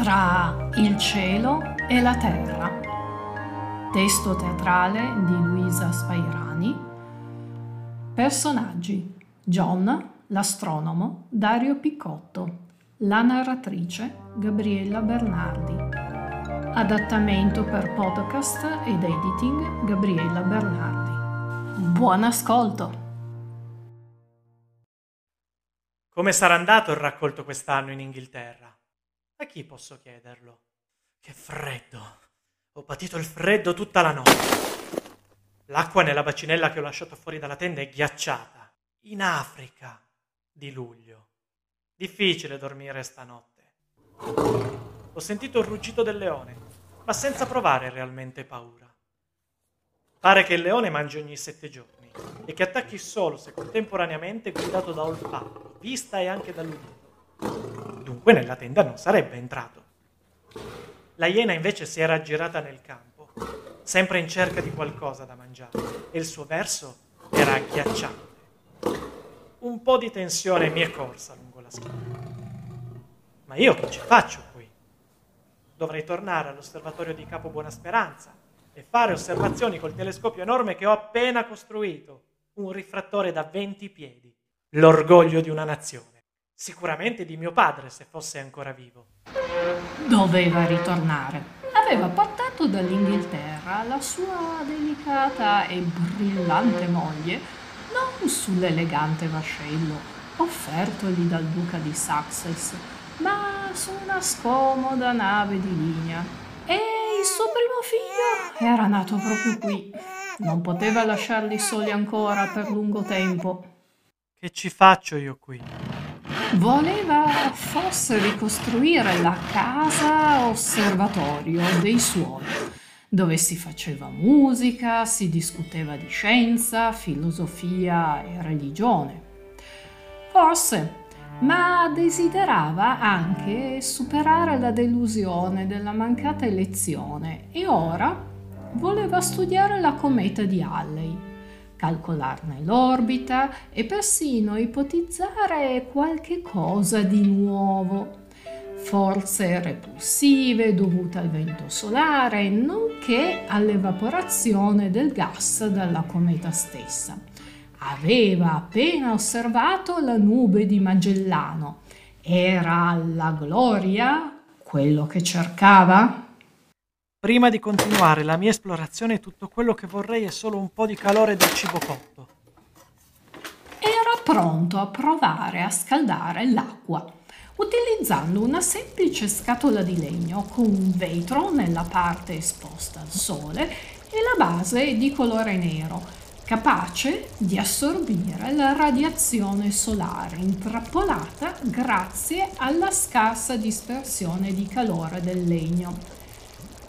tra il cielo e la terra. Testo teatrale di Luisa Spairani. Personaggi: John, l'astronomo, Dario Picotto, la narratrice Gabriella Bernardi. Adattamento per podcast ed editing Gabriella Bernardi. Buon ascolto! Come sarà andato il raccolto quest'anno in Inghilterra? A chi posso chiederlo? Che freddo! Ho patito il freddo tutta la notte. L'acqua nella bacinella che ho lasciato fuori dalla tenda è ghiacciata. In Africa, di luglio. Difficile dormire stanotte. Ho sentito il ruggito del leone, ma senza provare realmente paura. Pare che il leone mangi ogni 7 giorni e che attacchi solo se contemporaneamente guidato da olfatto, vista e anche dall'udito. Dunque nella tenda non sarebbe entrato. La iena invece si era aggirata nel campo, sempre in cerca di qualcosa da mangiare, e il suo verso era agghiacciante. Un po' di tensione mi è corsa lungo la schiena. Ma io che ci faccio qui? Dovrei tornare all'osservatorio di Capo Buona Speranza e fare osservazioni col telescopio enorme che ho appena costruito, un rifrattore da 20 piedi, l'orgoglio di una nazione. Sicuramente di mio padre, se fosse ancora vivo. Doveva ritornare. Aveva portato dall'Inghilterra la sua delicata e brillante moglie, non sull'elegante vascello offertogli dal duca di Sussex, ma su una scomoda nave di linea. E il suo primo figlio era nato proprio qui. Non poteva lasciarli soli ancora per lungo tempo. Che ci faccio io qui? Voleva forse ricostruire la casa osservatorio dei suoi, dove si faceva musica, si discuteva di scienza, filosofia e religione. Forse, ma desiderava anche superare la delusione della mancata elezione e ora voleva studiare la cometa di Halley, calcolarne l'orbita e persino ipotizzare qualche cosa di nuovo. Forze repulsive dovute al vento solare, nonché all'evaporazione del gas dalla cometa stessa. Aveva appena osservato la nube di Magellano. Era la gloria quello che cercava? Prima di continuare la mia esplorazione, tutto quello che vorrei è solo un po' di calore del cibo cotto. Era pronto a provare a scaldare l'acqua, utilizzando una semplice scatola di legno con un vetro nella parte esposta al sole e la base di colore nero, capace di assorbire la radiazione solare intrappolata grazie alla scarsa dispersione di calore del legno.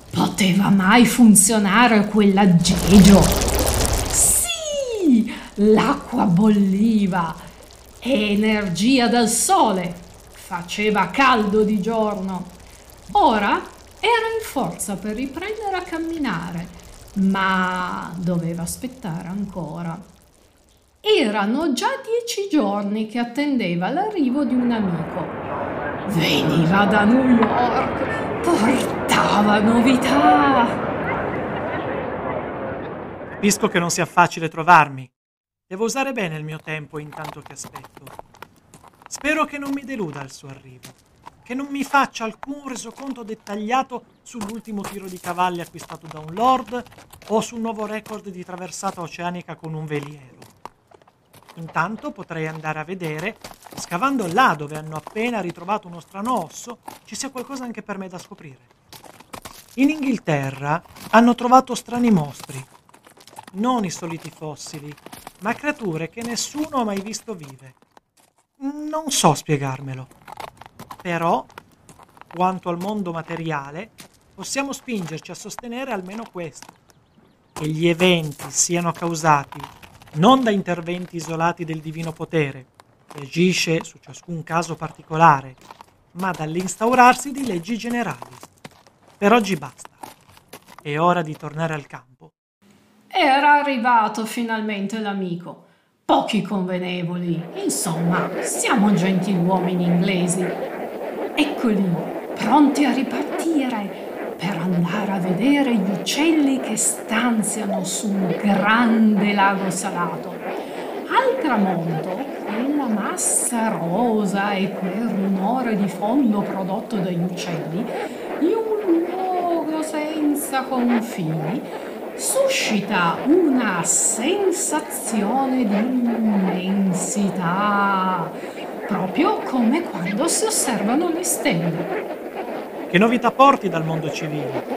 Poteva mai funzionare quell'aggeggio? Sì! L'acqua bolliva, energia dal sole, faceva caldo di giorno. Ora era in forza per riprendere a camminare, ma doveva aspettare ancora. Erano già 10 giorni che attendeva l'arrivo di un amico. Veniva da New York, portava novità. Capisco che non sia facile trovarmi. Devo usare bene il mio tempo intanto che aspetto. Spero che non mi deluda il suo arrivo, che non mi faccia alcun resoconto dettagliato sull'ultimo tiro di cavalli acquistato da un lord o sul nuovo record di traversata oceanica con un veliero. Intanto potrei andare a vedere, scavando là dove hanno appena ritrovato uno strano osso, ci sia qualcosa anche per me da scoprire. In Inghilterra hanno trovato strani mostri, non i soliti fossili, ma creature che nessuno ha mai visto vive. Non so spiegarmelo, però, quanto al mondo materiale, possiamo spingerci a sostenere almeno questo, che gli eventi siano causati non da interventi isolati del divino potere, che agisce su ciascun caso particolare, ma dall'instaurarsi di leggi generali. Per oggi basta. È ora di tornare al campo. Era arrivato finalmente l'amico. Pochi convenevoli. Insomma, siamo gentiluomini inglesi. Eccoli, pronti a ripartire per andare a vedere gli uccelli che stanziano su un grande lago salato. Al tramonto, quella massa rosa e quel rumore di fondo prodotto dagli uccelli, in un luogo senza confini, suscita una sensazione di immensità, proprio come quando si osservano le stelle. Che novità porti dal mondo civile?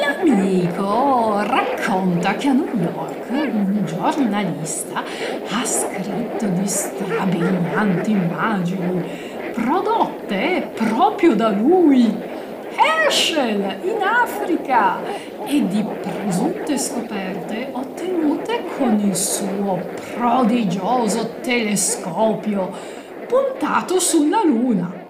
L'amico racconta che a New York un giornalista ha scritto di strabilianti immagini prodotte proprio da lui, Herschel, in Africa, e di presunte scoperte ottenute con il suo prodigioso telescopio puntato sulla Luna.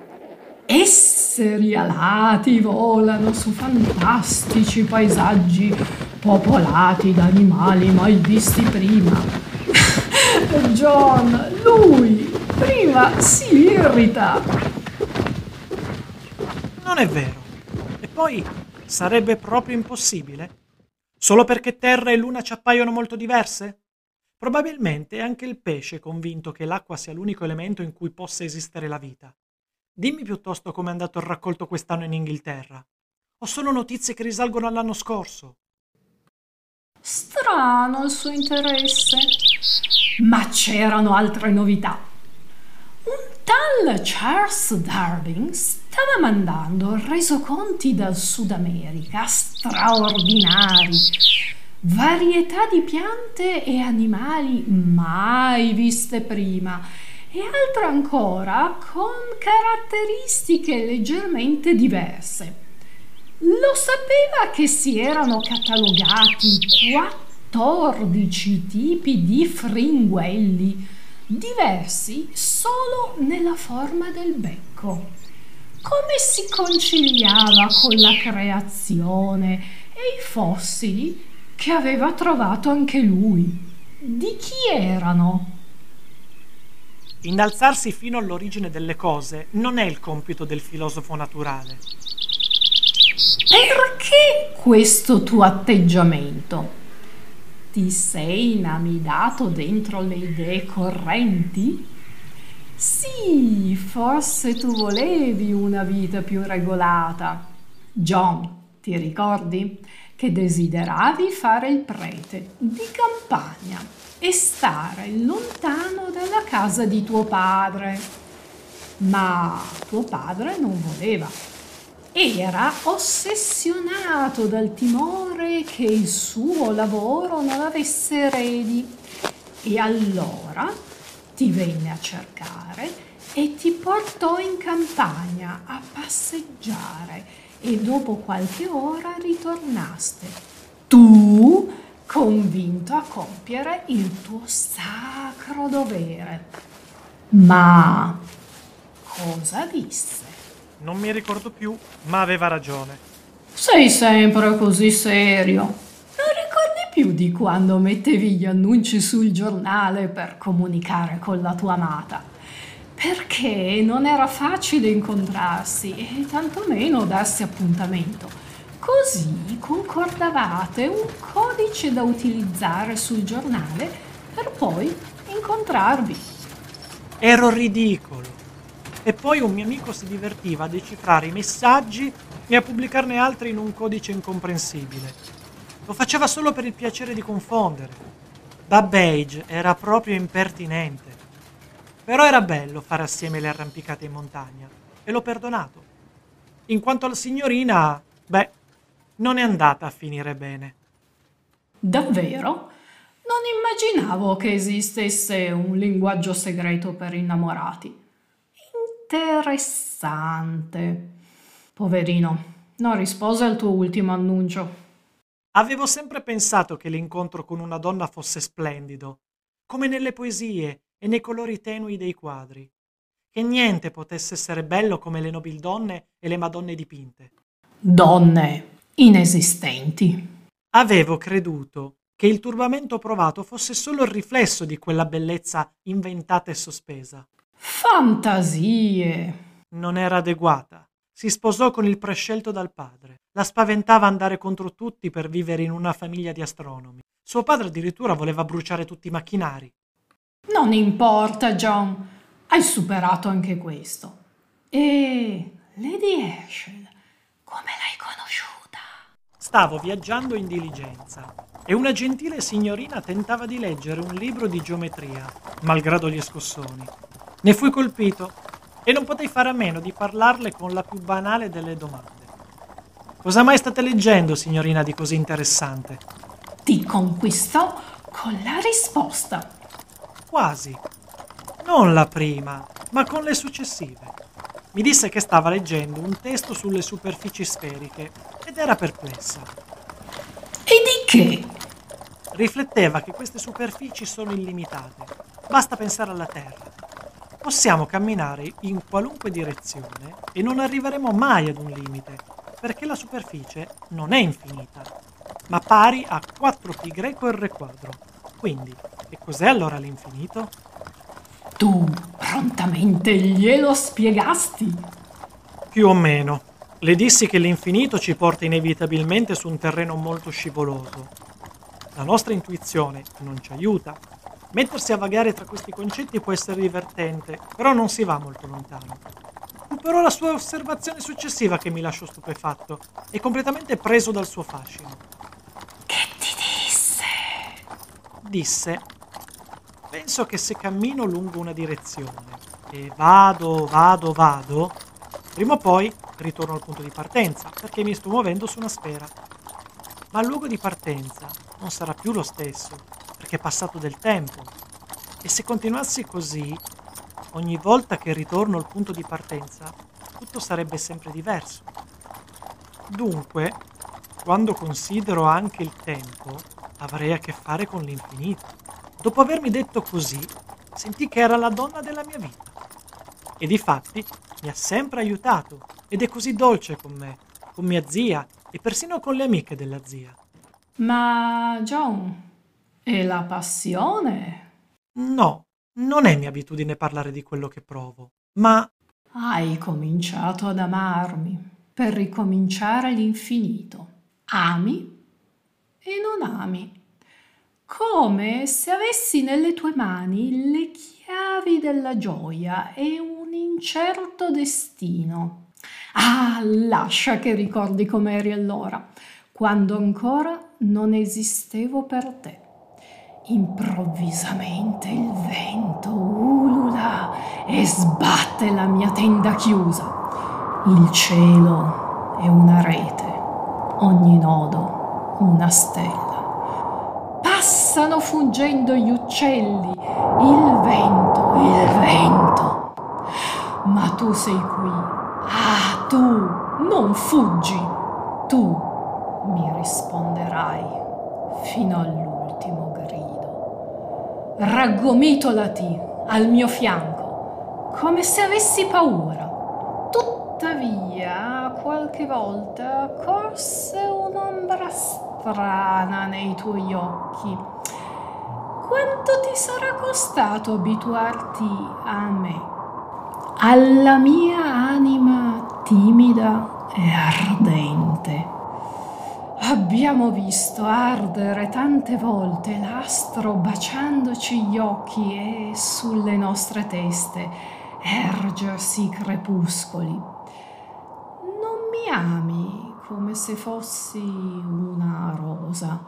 Esseri alati volano su fantastici paesaggi popolati da animali mai visti prima. John, lui, prima si irrita. Non è vero. E poi sarebbe proprio impossibile? Solo perché Terra e Luna ci appaiono molto diverse? Probabilmente anche il pesce è convinto che l'acqua sia l'unico elemento in cui possa esistere la vita. Dimmi piuttosto com'è andato il raccolto quest'anno in Inghilterra. Ho solo notizie che risalgono all'anno scorso. Strano il suo interesse. Ma c'erano altre novità. Un tal Charles Darwin stava mandando resoconti dal Sud America straordinari. Varietà di piante e animali mai viste prima. E altre ancora con caratteristiche leggermente diverse. Lo sapeva che si erano catalogati 14 tipi di fringuelli, diversi solo nella forma del becco. Come si conciliava con la creazione e i fossili che aveva trovato anche lui? Di chi erano? Innalzarsi fino all'origine delle cose non è il compito del filosofo naturale. Perché questo tuo atteggiamento? Ti sei inamidato dentro le idee correnti? Sì, forse tu volevi una vita più regolata. John, ti ricordi che desideravi fare il prete di campagna e stare lontano dalla casa di tuo padre. Ma tuo padre non voleva. Era ossessionato dal timore che il suo lavoro non avesse eredi. E allora ti venne a cercare e ti portò in campagna a passeggiare e dopo qualche ora ritornaste. Tu convinto a compiere il tuo sacro dovere. Ma cosa disse? Non mi ricordo più, ma aveva ragione. Sei sempre così serio. Non ricordi più di quando mettevi gli annunci sul giornale per comunicare con la tua amata? Perché non era facile incontrarsi e tantomeno darsi appuntamento. Così concordavate un codice da utilizzare sul giornale per poi incontrarvi. Ero ridicolo. E poi un mio amico si divertiva a decifrare i messaggi e a pubblicarne altri in un codice incomprensibile. Lo faceva solo per il piacere di confondere. Babbage era proprio impertinente. Però era bello fare assieme le arrampicate in montagna e l'ho perdonato. In quanto alla signorina, beh, non è andata a finire bene. Davvero? Non immaginavo che esistesse un linguaggio segreto per innamorati. Interessante. Poverino, non rispose al tuo ultimo annuncio. Avevo sempre pensato che l'incontro con una donna fosse splendido, come nelle poesie e nei colori tenui dei quadri, che niente potesse essere bello come le nobildonne e le madonne dipinte. Donne inesistenti. Avevo creduto che il turbamento provato fosse solo il riflesso di quella bellezza inventata e sospesa. Fantasie! Non era adeguata, Si sposò con il prescelto dal padre. La spaventava andare contro tutti per vivere in una famiglia di astronomi. Suo padre addirittura voleva bruciare tutti i macchinari. Non importa, John. Hai superato anche questo. E Lady Ashley, come l'hai conosciuta? Stavo viaggiando in diligenza e una gentile signorina tentava di leggere un libro di geometria, malgrado gli scossoni. Ne fui colpito e non potei fare a meno di parlarle con la più banale delle domande. Cosa mai state leggendo, signorina, di così interessante? Ti conquistò con la risposta. Quasi. Non la prima, ma con le successive. Mi disse che stava leggendo un testo sulle superfici sferiche ed era perplessa. E di che? Rifletteva che queste superfici sono illimitate. Basta pensare alla Terra. Possiamo camminare in qualunque direzione e non arriveremo mai ad un limite, perché la superficie non è infinita, ma pari a 4π e r quadro. Quindi, che cos'è allora l'infinito? Tu prontamente glielo spiegasti? Più o meno. Le dissi che l'infinito ci porta inevitabilmente su un terreno molto scivoloso. La nostra intuizione non ci aiuta. Mettersi a vagare tra questi concetti può essere divertente, però non si va molto lontano. Fu però la sua osservazione successiva che mi lasciò stupefatto e completamente preso dal suo fascino. Che ti disse? Disse: penso che se cammino lungo una direzione e vado, prima o poi ritorno al punto di partenza, perché mi sto muovendo su una sfera. Ma il luogo di partenza non sarà più lo stesso, perché è passato del tempo, e se continuassi così, ogni volta che ritorno al punto di partenza, tutto sarebbe sempre diverso. Dunque, quando considero anche il tempo, avrei a che fare con l'infinito. Dopo avermi detto così, sentii che era la donna della mia vita. E difatti mi ha sempre aiutato, ed è così dolce con me, con mia zia e persino con le amiche della zia. Ma John... E la passione? No, non è mia abitudine parlare di quello che provo, ma... Hai cominciato ad amarmi, per ricominciare all'infinito. Ami e non ami. Come se avessi nelle tue mani le chiavi della gioia e un incerto destino. Ah, lascia che ricordi com'eri allora, quando ancora non esistevo per te. Improvvisamente il vento ulula e sbatte la mia tenda chiusa. Il cielo è una rete, ogni nodo una stella. Passano fuggendo gli uccelli, il vento. Ma tu sei qui, ah tu, non fuggi, tu mi risponderai fino all'ultimo grido. Raggomitolati al mio fianco, come se avessi paura. Tuttavia, qualche volta corse un'ombra strana nei tuoi occhi. Quanto ti sarà costato abituarti a me, alla mia anima timida e ardente? Abbiamo visto ardere tante volte l'astro baciandoci gli occhi e sulle nostre teste ergersi i crepuscoli. Non mi ami come se fossi una rosa,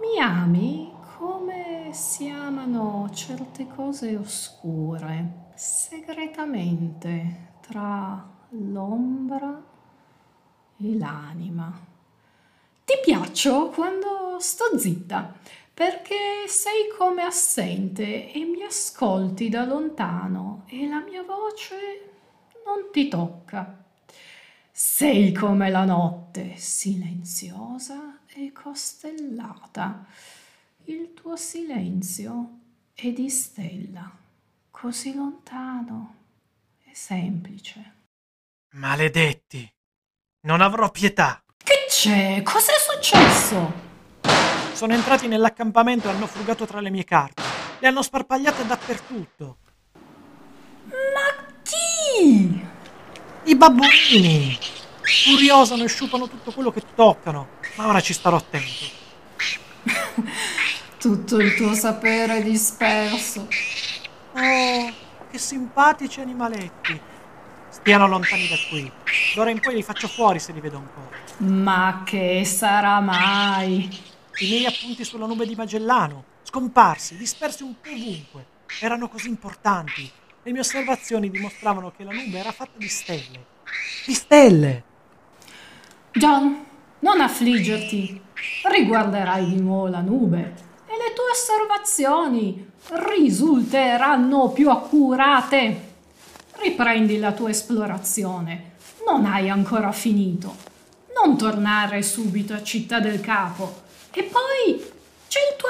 mi ami come si amano certe cose oscure, segretamente tra l'ombra e l'anima. Ti piaccio quando sto zitta, perché sei come assente e mi ascolti da lontano e la mia voce non ti tocca. Sei come la notte, silenziosa e costellata. Il tuo silenzio è di stella, così lontano e semplice. Maledetti, non avrò pietà. Che c'è? Cos'è successo? Sono entrati nell'accampamento e hanno frugato tra le mie carte. Le hanno sparpagliate dappertutto. Ma chi? I babbuini furiosano e sciupano tutto quello che toccano, ma ora ci starò attento. Tutto il tuo sapere disperso. Oh, che simpatici animaletti. Stiano lontani da qui. D'ora in poi li faccio fuori se li vedo ancora. Ma che sarà mai? I miei appunti sulla nube di Magellano, scomparsi, dispersi un po' ovunque, erano così importanti. Le mie osservazioni dimostravano che la nube era fatta di stelle. Di stelle! John, non affliggerti. Riguarderai di nuovo la nube e le tue osservazioni risulteranno più accurate. Riprendi la tua esplorazione. Non hai ancora finito. Non tornare subito a Città del Capo. E poi c'è il tuo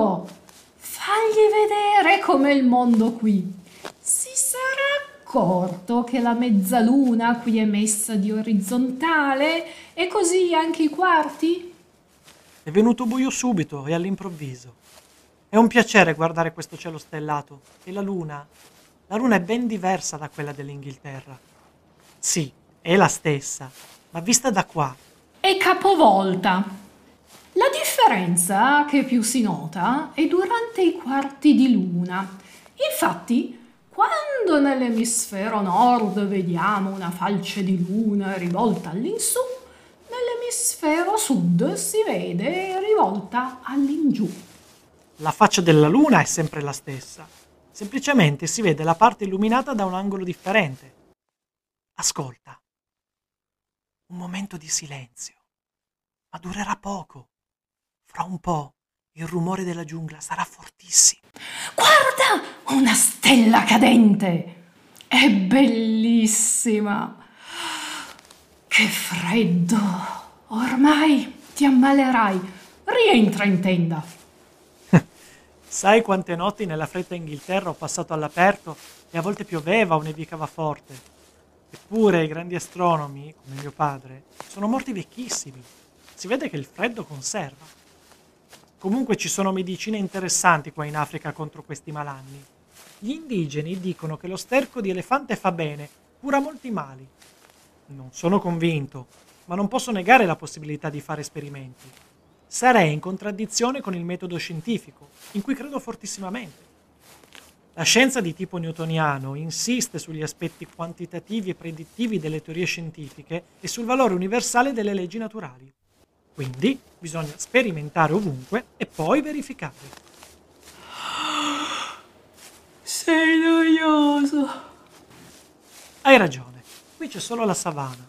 amico. Fagli vedere com'è il mondo qui. Si sarà accorto che la mezzaluna qui è messa di orizzontale e così anche i quarti? È venuto buio subito e all'improvviso. È un piacere guardare questo cielo stellato e la luna. La luna è ben diversa da quella dell'Inghilterra. Sì, è la stessa, ma vista da qua. È capovolta. La differenza che più si nota è durante i quarti di luna. Infatti, quando nell'emisfero nord vediamo una falce di luna rivolta all'insù, nell'emisfero sud si vede rivolta all'ingiù. La faccia della luna è sempre la stessa, semplicemente si vede la parte illuminata da un angolo differente. Ascolta, un momento di silenzio, ma durerà poco. Fra un po' il rumore della giungla sarà fortissimo. Guarda, una stella cadente! È bellissima! Che freddo! Ormai ti ammalerai. Rientra in tenda. Sai quante notti nella fredda Inghilterra ho passato all'aperto e a volte pioveva o nevicava forte. Eppure i grandi astronomi, come mio padre, sono morti vecchissimi. Si vede che il freddo conserva. Comunque ci sono medicine interessanti qua in Africa contro questi malanni. Gli indigeni dicono che lo sterco di elefante fa bene, cura molti mali. Non sono convinto, ma non posso negare la possibilità di fare esperimenti. Sarei in contraddizione con il metodo scientifico, in cui credo fortissimamente. La scienza di tipo newtoniano insiste sugli aspetti quantitativi e predittivi delle teorie scientifiche e sul valore universale delle leggi naturali. Quindi bisogna sperimentare ovunque e poi verificare. Sei noioso. Hai ragione, qui c'è solo la savana.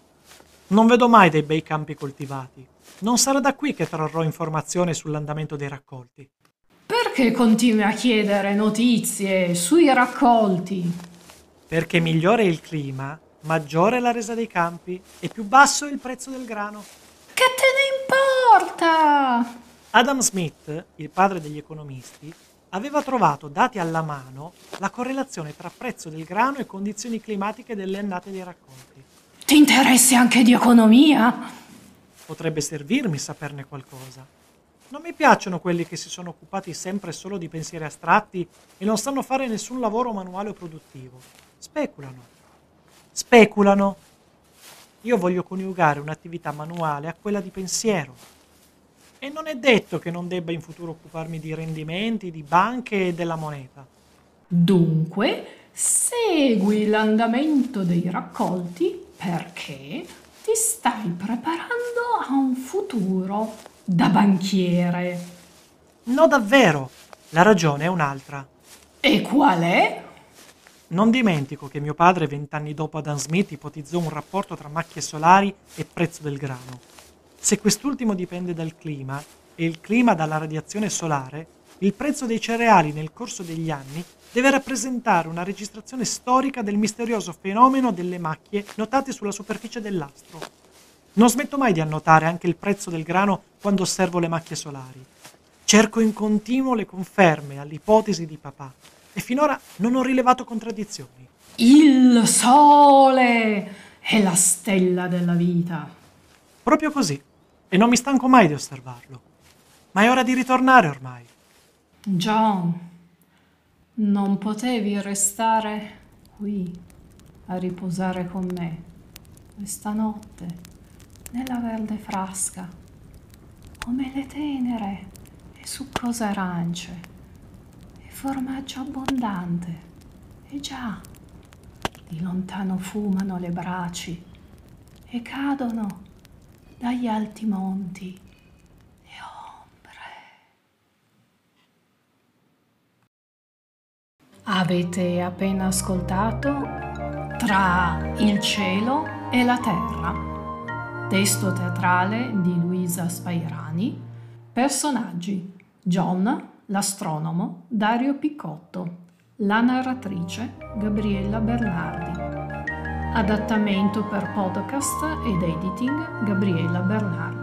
Non vedo mai dei bei campi coltivati. Non sarà da qui che trarrò informazione sull'andamento dei raccolti. Perché continui a chiedere notizie sui raccolti? Perché migliore il clima, maggiore è la resa dei campi e più basso è il prezzo del grano. Che te ne importa? Adam Smith, il padre degli economisti, aveva trovato, dati alla mano, la correlazione tra prezzo del grano e condizioni climatiche delle annate dei raccolti. Ti interessi anche di economia? Potrebbe servirmi saperne qualcosa. Non mi piacciono quelli che si sono occupati sempre solo di pensieri astratti e non sanno fare nessun lavoro manuale o produttivo. Speculano. Speculano. Io voglio coniugare un'attività manuale a quella di pensiero. E non è detto che non debba in futuro occuparmi di rendimenti, di banche e della moneta. Dunque, segui l'andamento dei raccolti perché ti stai preparando a un futuro da banchiere. No, davvero. La ragione è un'altra. E qual è? Non dimentico che mio padre 20 anni dopo Adam Smith ipotizzò un rapporto tra macchie solari e prezzo del grano. Se quest'ultimo dipende dal clima e il clima dalla radiazione solare, il prezzo dei cereali nel corso degli anni deve rappresentare una registrazione storica del misterioso fenomeno delle macchie notate sulla superficie dell'astro. Non smetto mai di annotare anche il prezzo del grano quando osservo le macchie solari. Cerco in continuo le conferme all'ipotesi di papà. E finora non ho rilevato contraddizioni. Il sole è la stella della vita. Proprio così, e non mi stanco mai di osservarlo. Ma è ora di ritornare ormai. John, non potevi restare qui a riposare con me? questa notte, nella verde frasca, come le tenere e succose arance, e formaggio abbondante, e già di lontano fumano le braci, e cadono dagli alti monti. Avete appena ascoltato Tra il cielo e la terra, testo teatrale di Luisa Spairani, personaggi John, l'astronomo, Dario Picotto, la narratrice Gabriella Bernardi, adattamento per podcast ed editing Gabriella Bernardi.